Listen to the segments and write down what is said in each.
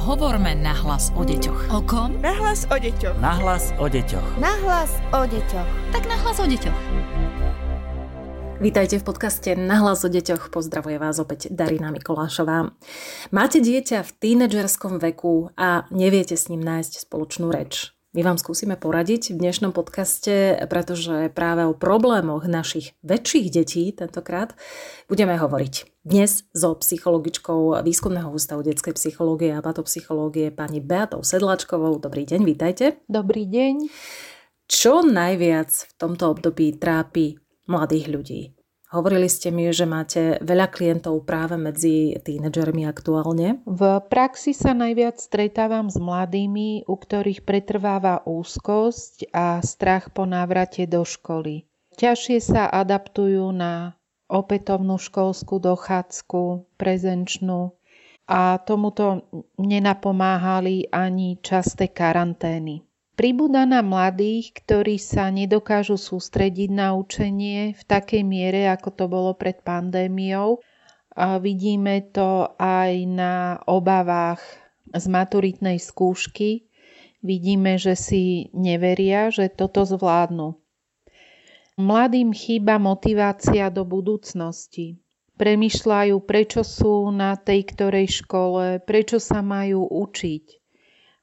Hovorme nahlas o deťoch. O kom? Nahlas o deťoch. Nahlas o deťoch. Nahlas o deťoch. Tak nahlas o deťoch. Vítajte v podcaste Nahlas o deťoch. Pozdravuje vás opäť Darina Mikolášová. Máte dieťa v tínedžerskom veku a neviete s ním nájsť spoločnú reč. My vám skúsime poradiť v dnešnom podcaste, pretože práve o problémoch našich väčších detí tentokrát budeme hovoriť. Dnes so psychologičkou Výskumného ústavu detskej psychológie a patopsychológie pani Beátou Sedláčkovou. Dobrý deň, vítajte. Dobrý deň. Čo najviac v tomto období trápi mladých ľudí? Hovorili ste mi, že máte veľa klientov práve medzi tínedžermi aktuálne. V praxi sa najviac stretávam s mladými, u ktorých pretrváva úzkosť a strach po návrate do školy. Ťažšie sa adaptujú na opätovnú školskú dochádzku, prezenčnú a tomuto nenapomáhali ani časté karantény. Pribúda na mladých, ktorí sa nedokážu sústrediť na učenie v takej miere, ako to bolo pred pandémiou. A vidíme to aj na obavách z maturitnej skúšky. Vidíme, že si neveria, že toto zvládnu. Mladým chýba motivácia do budúcnosti. Premýšľajú, prečo sú na tej ktorej škole, prečo sa majú učiť.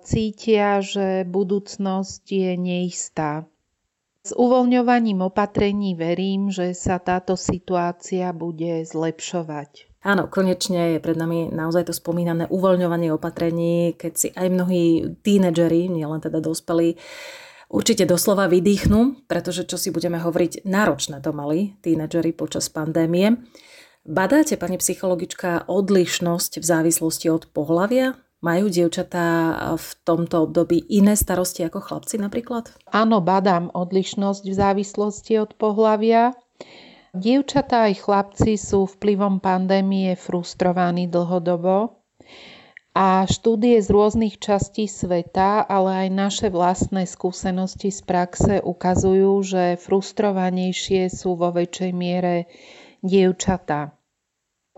Cítia, že budúcnosť je neistá. S uvoľňovaním opatrení verím, že sa táto situácia bude zlepšovať. Áno, konečne je pred nami naozaj to spomínané uvoľňovanie opatrení, keď si aj mnohí tínedžeri, nielen teda dospelí, určite doslova vydýchnú, pretože čo si budeme hovoriť, náročné to mali tínedžeri počas pandémie. Badáte, pani psychologička, odlišnosť v závislosti od pohlavia? Majú dievčatá v tomto období iné starosti ako chlapci napríklad? Áno, badám odlišnosť v závislosti od pohlavia. Dievčatá aj chlapci sú vplyvom pandémie frustrovaní dlhodobo. A štúdie z rôznych častí sveta, ale aj naše vlastné skúsenosti z praxe ukazujú, že frustrovanejšie sú vo väčšej miere dievčatá.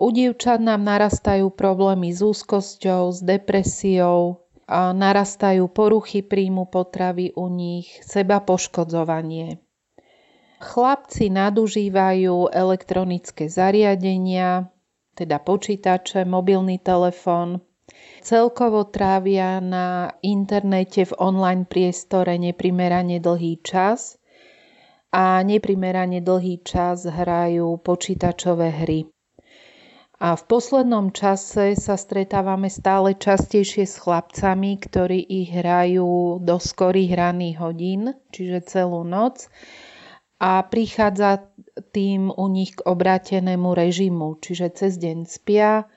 U dievčat nám narastajú problémy s úzkosťou, s depresiou, a narastajú poruchy príjmu potravy u nich, sebapoškodzovanie. Chlapci nadužívajú elektronické zariadenia, teda počítače, mobilný telefón. Celkovo trávia na internete v online priestore neprimerane dlhý čas a neprimerane dlhý čas hrajú počítačové hry. A v poslednom čase sa stretávame stále častejšie s chlapcami, ktorí ich hrajú do skorých raných hodín, čiže celú noc. A prichádza tým u nich k obrátenému režimu, čiže cez deň spia,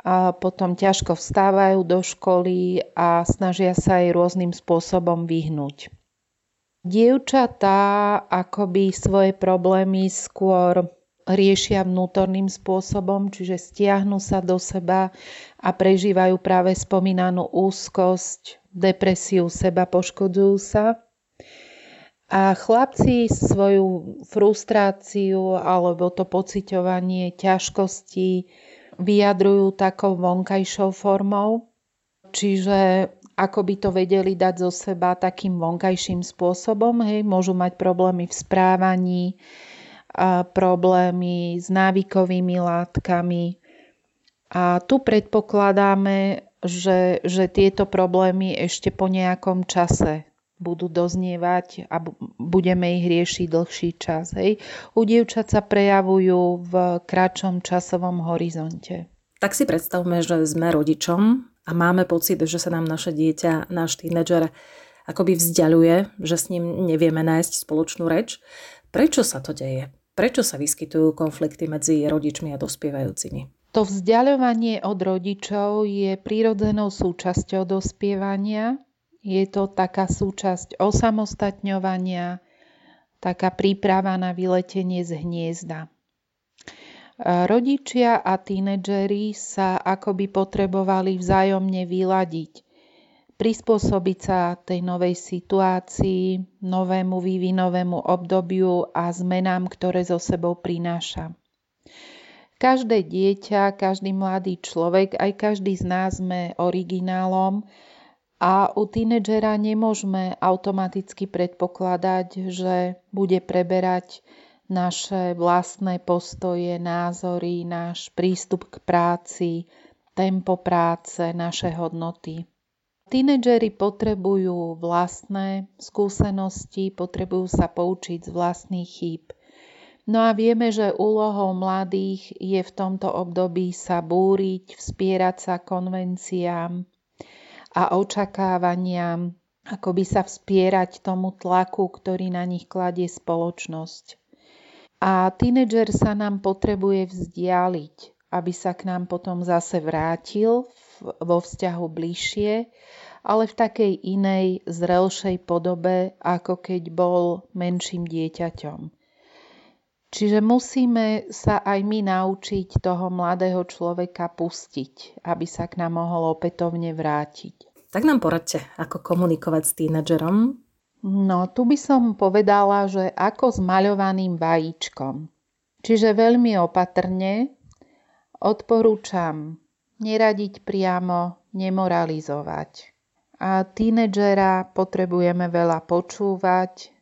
a potom ťažko vstávajú do školy a snažia sa jej rôznym spôsobom vyhnúť. Dievčatá akoby svoje problémy skôr riešia vnútorným spôsobom, čiže stiahnu sa do seba a prežívajú práve spomínanú úzkosť, depresiu, seba poškodzujú sa. A chlapci svoju frustráciu alebo to pociťovanie ťažkosti vyjadrujú takou vonkajšou formou, čiže ako by to vedeli dať zo seba takým vonkajším spôsobom, hej, môžu mať problémy v správaní, problémy s návykovými látkami. A tu predpokladáme, že tieto problémy ešte po nejakom čase budú doznievať a budeme ich riešiť dlhší čas. Hej. U dievčat sa prejavujú v kratšom časovom horizonte. Tak si predstavme, že sme rodičom a máme pocit, že sa nám naše dieťa, náš tínedžer, akoby vzdialuje, že s ním nevieme nájsť spoločnú reč. Prečo sa to deje? Prečo sa vyskytujú konflikty medzi rodičmi a dospievajúcimi? To vzdiaľovanie od rodičov je prirodzenou súčasťou dospievania. Je to taká súčasť osamostatňovania, taká príprava na vyletenie z hniezda. Rodičia a tínedžeri sa akoby potrebovali vzájomne vyladiť, prispôsobiť sa tej novej situácii, novému vývinovému obdobiu a zmenám, ktoré so sebou prináša. Každé dieťa, každý mladý človek, aj každý z nás sme originálom a u tínedžera nemôžeme automaticky predpokladať, že bude preberať naše vlastné postoje, názory, náš prístup k práci, tempo práce, naše hodnoty. Tínedžeri potrebujú vlastné skúsenosti, potrebujú sa poučiť z vlastných chýb. No a vieme, že úlohou mladých je v tomto období sa búriť, vspierať sa konvenciám a očakávaniam, akoby sa vspierať tomu tlaku, ktorý na nich kladie spoločnosť. A tínedžer sa nám potrebuje vzdialiť, aby sa k nám potom zase vrátil vo vzťahu bližšie, ale v takej inej, zrelšej podobe, ako keď bol menším dieťaťom. Čiže musíme sa aj my naučiť toho mladého človeka pustiť, aby sa k nám mohol opätovne vrátiť. Tak nám poradte, ako komunikovať s tínedžerom? No, tu by som povedala, že ako s maľovaným vajíčkom. Čiže veľmi opatrne odporúčam neradiť priamo, nemoralizovať. A tínedžera potrebujeme veľa počúvať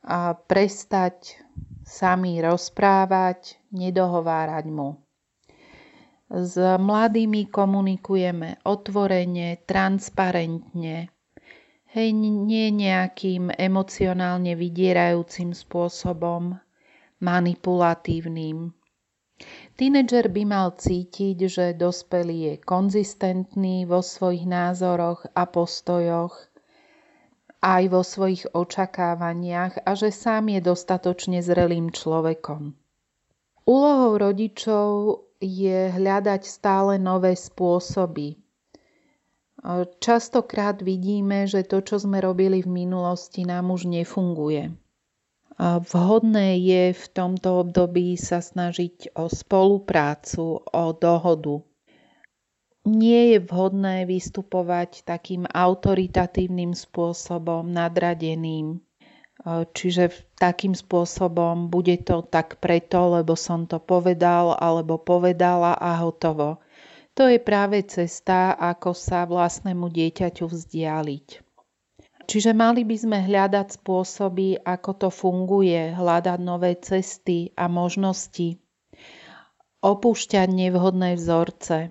a prestať sami rozprávať, nedohovárať mu. S mladými komunikujeme otvorene, transparentne, hej, nie nejakým emocionálne vydierajúcim spôsobom, manipulatívnym. Tínedžer by mal cítiť, že dospelý je konzistentný vo svojich názoroch a postojoch, aj vo svojich očakávaniach a že sám je dostatočne zrelým človekom. Úlohou rodičov je hľadať stále nové spôsoby. Častokrát vidíme, že to, čo sme robili v minulosti, nám už nefunguje. Vhodné je v tomto období sa snažiť o spoluprácu, o dohodu. Nie je vhodné vystupovať takým autoritatívnym spôsobom, nadradeným. Čiže takým spôsobom bude to tak preto, lebo som to povedal alebo povedala a hotovo. To je práve cesta, ako sa vlastnému dieťaťu vzdialiť. Čiže mali by sme hľadať spôsoby, ako to funguje, hľadať nové cesty a možnosti, opúšťať nevhodné vzorce.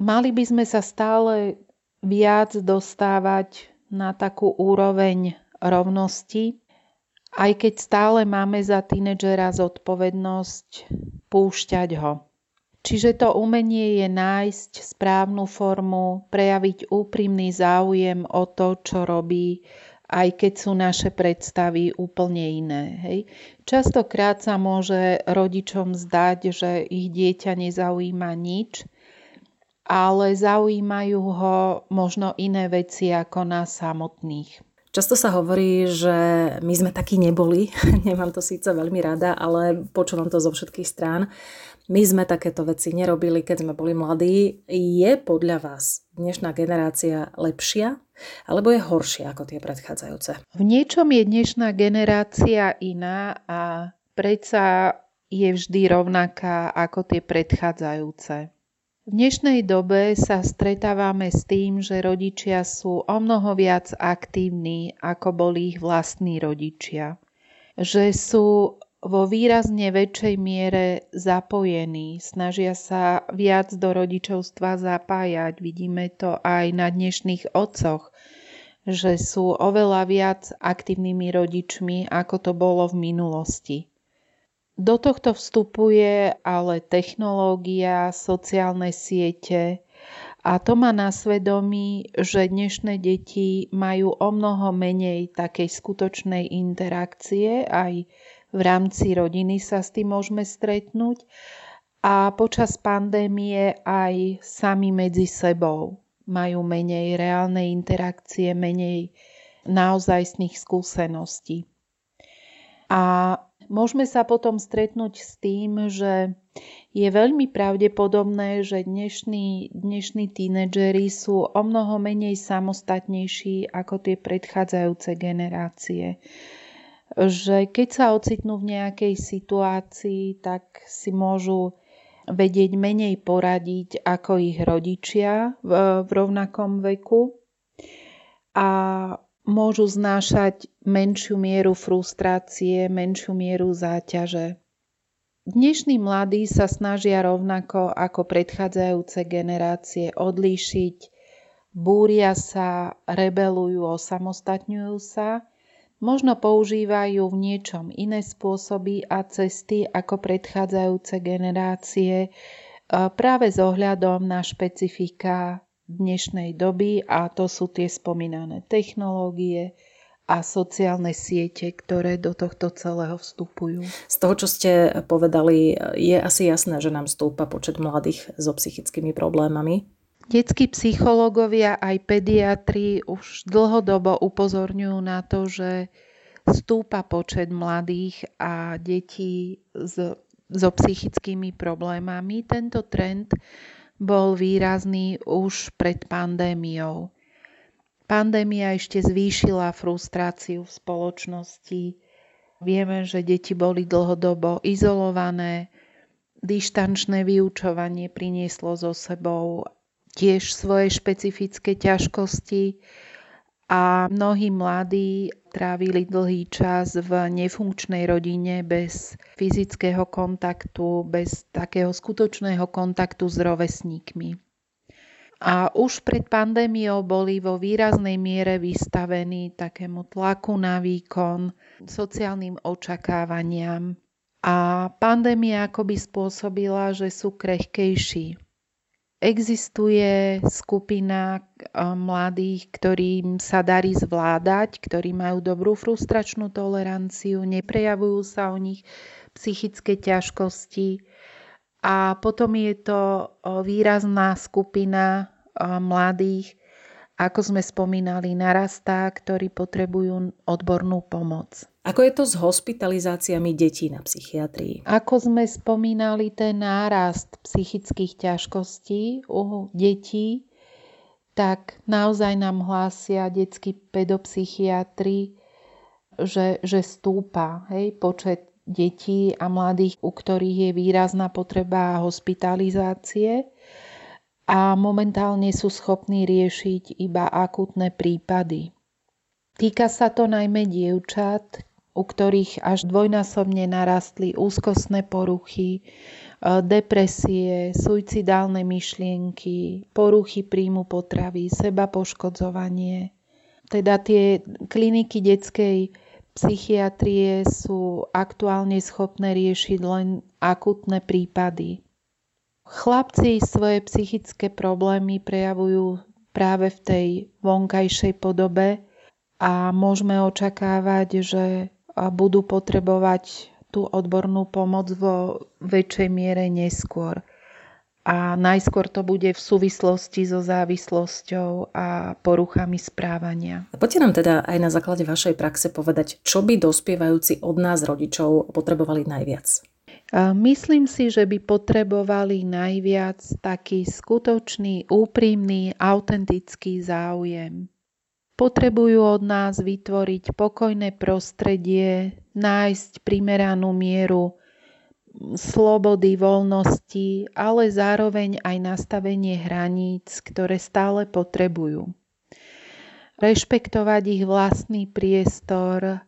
Mali by sme sa stále viac dostávať na takú úroveň rovnosti, aj keď stále máme za tínedžera zodpovednosť púšťať ho. Čiže to umenie je nájsť správnu formu, prejaviť úprimný záujem o to, čo robí, aj keď sú naše predstavy úplne iné. Hej. Častokrát sa môže rodičom zdať, že ich dieťa nezaujíma nič, ale zaujímajú ho možno iné veci ako nás samotných. Často sa hovorí, že my sme takí neboli. Nemám to síce veľmi rada, ale počúvam to zo všetkých strán. My sme takéto veci nerobili, keď sme boli mladí. Je podľa vás dnešná generácia lepšia alebo je horšia ako tie predchádzajúce? V niečom je dnešná generácia iná a predsa je vždy rovnaká ako tie predchádzajúce. V dnešnej dobe sa stretávame s tým, že rodičia sú omnoho viac aktívni, ako boli ich vlastní rodičia. Že sú vo výrazne väčšej miere zapojení, snažia sa viac do rodičovstva zapájať. Vidíme to aj na dnešných otcoch, že sú oveľa viac aktívnymi rodičmi, ako to bolo v minulosti. Do tohto vstupuje ale technológia, sociálne siete a to má na svedomí, že dnešné deti majú omnoho menej takej skutočnej interakcie, aj v rámci rodiny sa s tým môžeme stretnúť a počas pandémie aj sami medzi sebou majú menej reálnej interakcie, menej naozajstných skúseností. A môžeme sa potom stretnúť s tým, že je veľmi pravdepodobné, že dnešní tínedžeri sú omnoho menej samostatnejší ako tie predchádzajúce generácie. Že keď sa ocitnú v nejakej situácii, tak si môžu vedieť menej poradiť ako ich rodičia v rovnakom veku a môžu znášať menšiu mieru frustrácie, menšiu mieru záťaže. Dnešní mladí sa snažia rovnako ako predchádzajúce generácie odlíšiť, búria sa, rebelujú, osamostatňujú sa, možno používajú v niečom iné spôsoby a cesty ako predchádzajúce generácie práve s ohľadom na špecifika dnešnej doby, a to sú tie spomínané technológie a sociálne siete, ktoré do tohto celého vstupujú. Z toho, čo ste povedali, je asi jasné, že nám stúpa počet mladých so psychickými problémami. Detskí psychológovia aj pediatri už dlhodobo upozorňujú na to, že stúpa počet mladých a detí so psychickými problémami. Tento trend bol výrazný už pred pandémiou. Pandémia ešte zvýšila frustráciu v spoločnosti. Vieme, že deti boli dlhodobo izolované. Dištančné vyučovanie prinieslo so sebou tiež svoje špecifické ťažkosti a mnohí mladí trávili dlhý čas v nefunkčnej rodine bez fyzického kontaktu, bez takého skutočného kontaktu s rovesníkmi. A už pred pandémiou boli vo výraznej miere vystavení takému tlaku na výkon, sociálnym očakávaniam. A pandémia akoby spôsobila, že sú krehkejší. Existuje skupina mladých, ktorým sa darí zvládať, ktorí majú dobrú frustračnú toleranciu, neprejavujú sa u nich psychické ťažkosti. A potom je to výrazná skupina mladých, ako sme spomínali, narastá, ktorí potrebujú odbornú pomoc. Ako je to s hospitalizáciami detí na psychiatrii? Ako sme spomínali, ten nárast psychických ťažkostí u detí, tak naozaj nám hlásia detskí pedopsychiatri, že stúpa počet detí a mladých, u ktorých je výrazná potreba hospitalizácie a momentálne sú schopní riešiť iba akútne prípady. Týka sa to najmä dievčat, u ktorých až dvojnásobne narastli úzkostné poruchy, depresie, suicidálne myšlienky, poruchy príjmu potravy, sebapoškodzovanie. Teda tie kliniky detskej psychiatrie sú aktuálne schopné riešiť len akútne prípady. Chlapci svoje psychické problémy prejavujú práve v tej vonkajšej podobe a môžeme očakávať, že budú potrebovať tú odbornú pomoc vo väčšej miere neskôr. A najskôr to bude v súvislosti so závislosťou a poruchami správania. Poďte nám teda aj na základe vašej praxe povedať, čo by dospievajúci od nás rodičov potrebovali najviac. Myslím si, že by potrebovali najviac taký skutočný, úprimný, autentický záujem. Potrebujú od nás vytvoriť pokojné prostredie, nájsť primeranú mieru slobody, voľnosti, ale zároveň aj nastavenie hraníc, ktoré stále potrebujú. Rešpektovať ich vlastný priestor,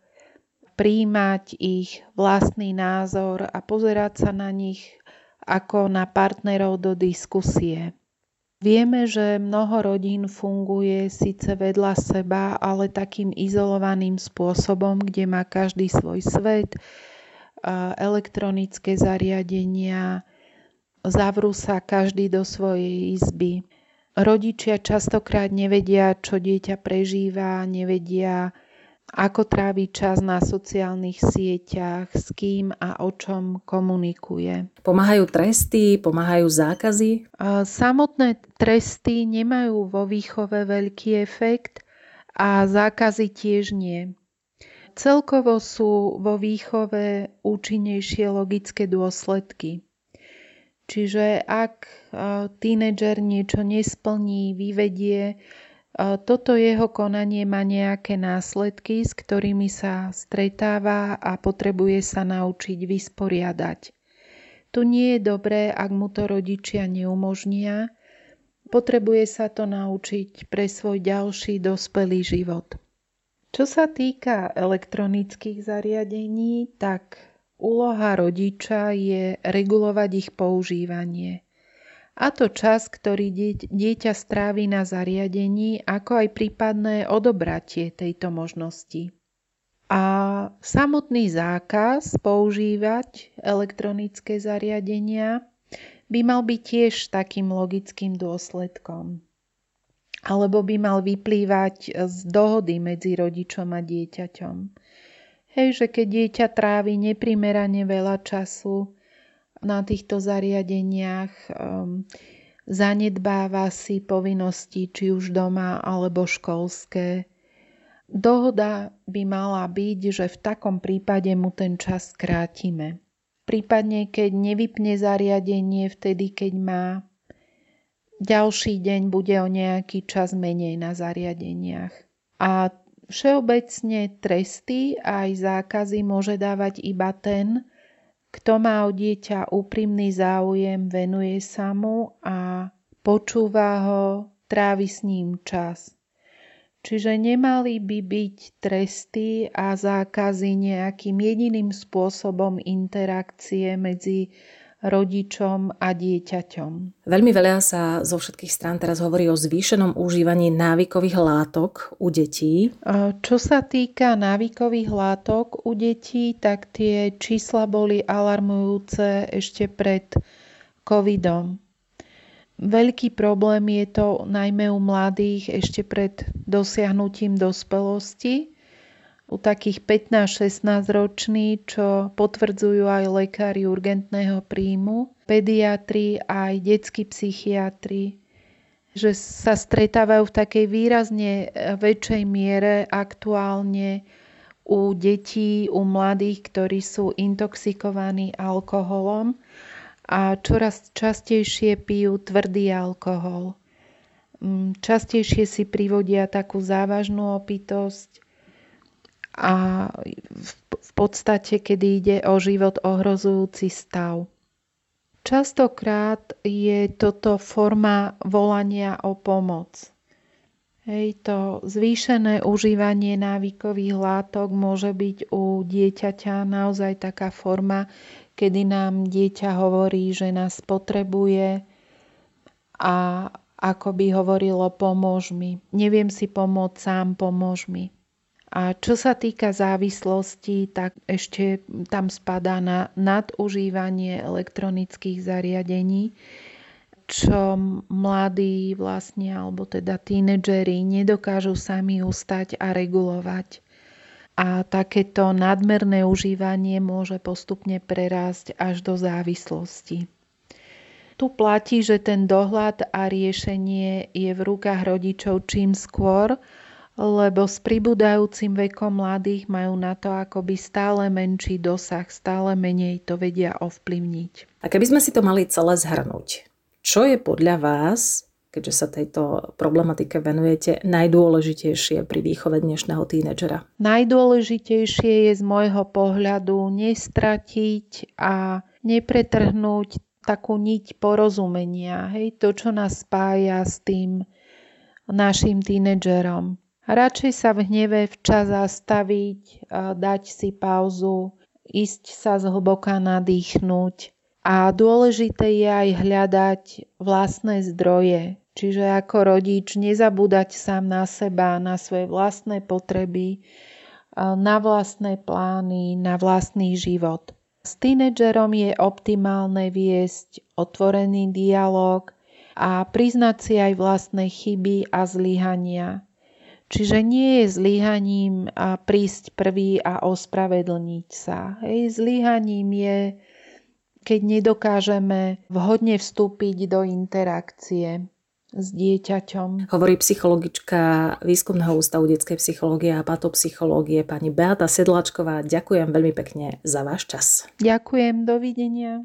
prijímať ich vlastný názor a pozerať sa na nich ako na partnerov do diskusie. Vieme, že mnoho rodín funguje síce vedľa seba, ale takým izolovaným spôsobom, kde má každý svoj svet, elektronické zariadenia, zavrú sa každý do svojej izby. Rodičia častokrát nevedia, čo dieťa prežíva, nevedia, ako trávi čas na sociálnych sieťach, s kým a o čom komunikuje. Pomáhajú tresty, pomáhajú zákazy? Samotné tresty nemajú vo výchove veľký efekt a zákazy tiež nie. Celkovo sú vo výchove účinnejšie logické dôsledky. Čiže ak tínedžer niečo nesplní, vyvedie, toto jeho konanie má nejaké následky, s ktorými sa stretáva a potrebuje sa naučiť vysporiadať. Tu nie je dobré, ak mu to rodičia neumožnia. Potrebuje sa to naučiť pre svoj ďalší dospelý život. Čo sa týka elektronických zariadení, tak úloha rodiča je regulovať ich používanie. A to čas, ktorý dieťa strávi na zariadení, ako aj prípadné odobratie tejto možnosti. A samotný zákaz používať elektronické zariadenia by mal byť tiež takým logickým dôsledkom. Alebo by mal vyplývať z dohody medzi rodičom a dieťaťom. Hej, že keď dieťa trávi neprimerane veľa času na týchto zariadeniach, zanedbáva si povinnosti či už doma alebo školské. Dohoda by mala byť, že v takom prípade mu ten čas skrátime. Prípadne, keď nevypne zariadenie vtedy, keď má, ďalší deň bude o nejaký čas menej na zariadeniach. A všeobecne tresty a aj zákazy môže dávať iba ten, kto má o dieťa úprimný záujem, venuje sa mu a počúva ho, trávi s ním čas. Čiže nemali by byť tresty a zákazy nejakým jediným spôsobom interakcie medzi rodičom a dieťaťom. Veľmi veľa sa zo všetkých strán teraz hovorí o zvýšenom užívaní návykových látok u detí. Čo sa týka návykových látok u detí, tak tie čísla boli alarmujúce ešte pred covidom. Veľký problém je to najmä u mladých ešte pred dosiahnutím dospelosti. U takých 15-16 ročných, čo potvrdzujú aj lekári urgentného príjmu, pediatri aj detskí psychiatri, že sa stretávajú v takej výrazne väčšej miere aktuálne u detí, u mladých, ktorí sú intoxikovaní alkoholom. A čoraz častejšie pijú tvrdý alkohol. Častejšie si privodia takú závažnú opitosť a v podstate, kedy ide o život ohrozujúci stav. Častokrát je toto forma volania o pomoc. Hej, to zvýšené užívanie návykových látok môže byť u dieťaťa naozaj taká forma, kedy nám dieťa hovorí, že nás potrebuje a ako by hovorilo, pomôž mi. Neviem si pomôcť sám, pomôž mi. A čo sa týka závislosti, tak ešte tam spadá na nadužívanie elektronických zariadení, čo mladí vlastne, alebo teda tínedžeri nedokážu sami ustať a regulovať. A takéto nadmerné užívanie môže postupne prerásť až do závislosti. Tu platí, že ten dohľad a riešenie je v rukách rodičov čím skôr, lebo s pribúdajúcim vekom mladých majú na to akoby stále menší dosah, stále menej to vedia ovplyvniť. A keby sme si to mali celé zhrnúť, čo je podľa vás, keďže sa tejto problematike venujete, najdôležitejšie pri výchove dnešného tínedžera? Najdôležitejšie je z môjho pohľadu nestratiť a nepretrhnúť takú niť porozumenia, hej, to, čo nás spája s tým našim tínedžerom. Radšej sa v hneve včas zastaviť, dať si pauzu, ísť sa zhlboka nadýchnúť. A dôležité je aj hľadať vlastné zdroje. Čiže ako rodič nezabúdať sám na seba, na svoje vlastné potreby, na vlastné plány, na vlastný život. S tínedžerom je optimálne viesť otvorený dialog a priznať si aj vlastné chyby a zlyhania. Čiže nie je zlyhaním prísť prvý a ospravedlniť sa. Hej, zlyhaním je, keď nedokážeme vhodne vstúpiť do interakcie s dieťaťom. Hovorí psychologička Výskumného ústavu detskej psychológie a patopsychológie pani Beáta Sedláčková. Ďakujem veľmi pekne za váš čas. Ďakujem, dovidenia.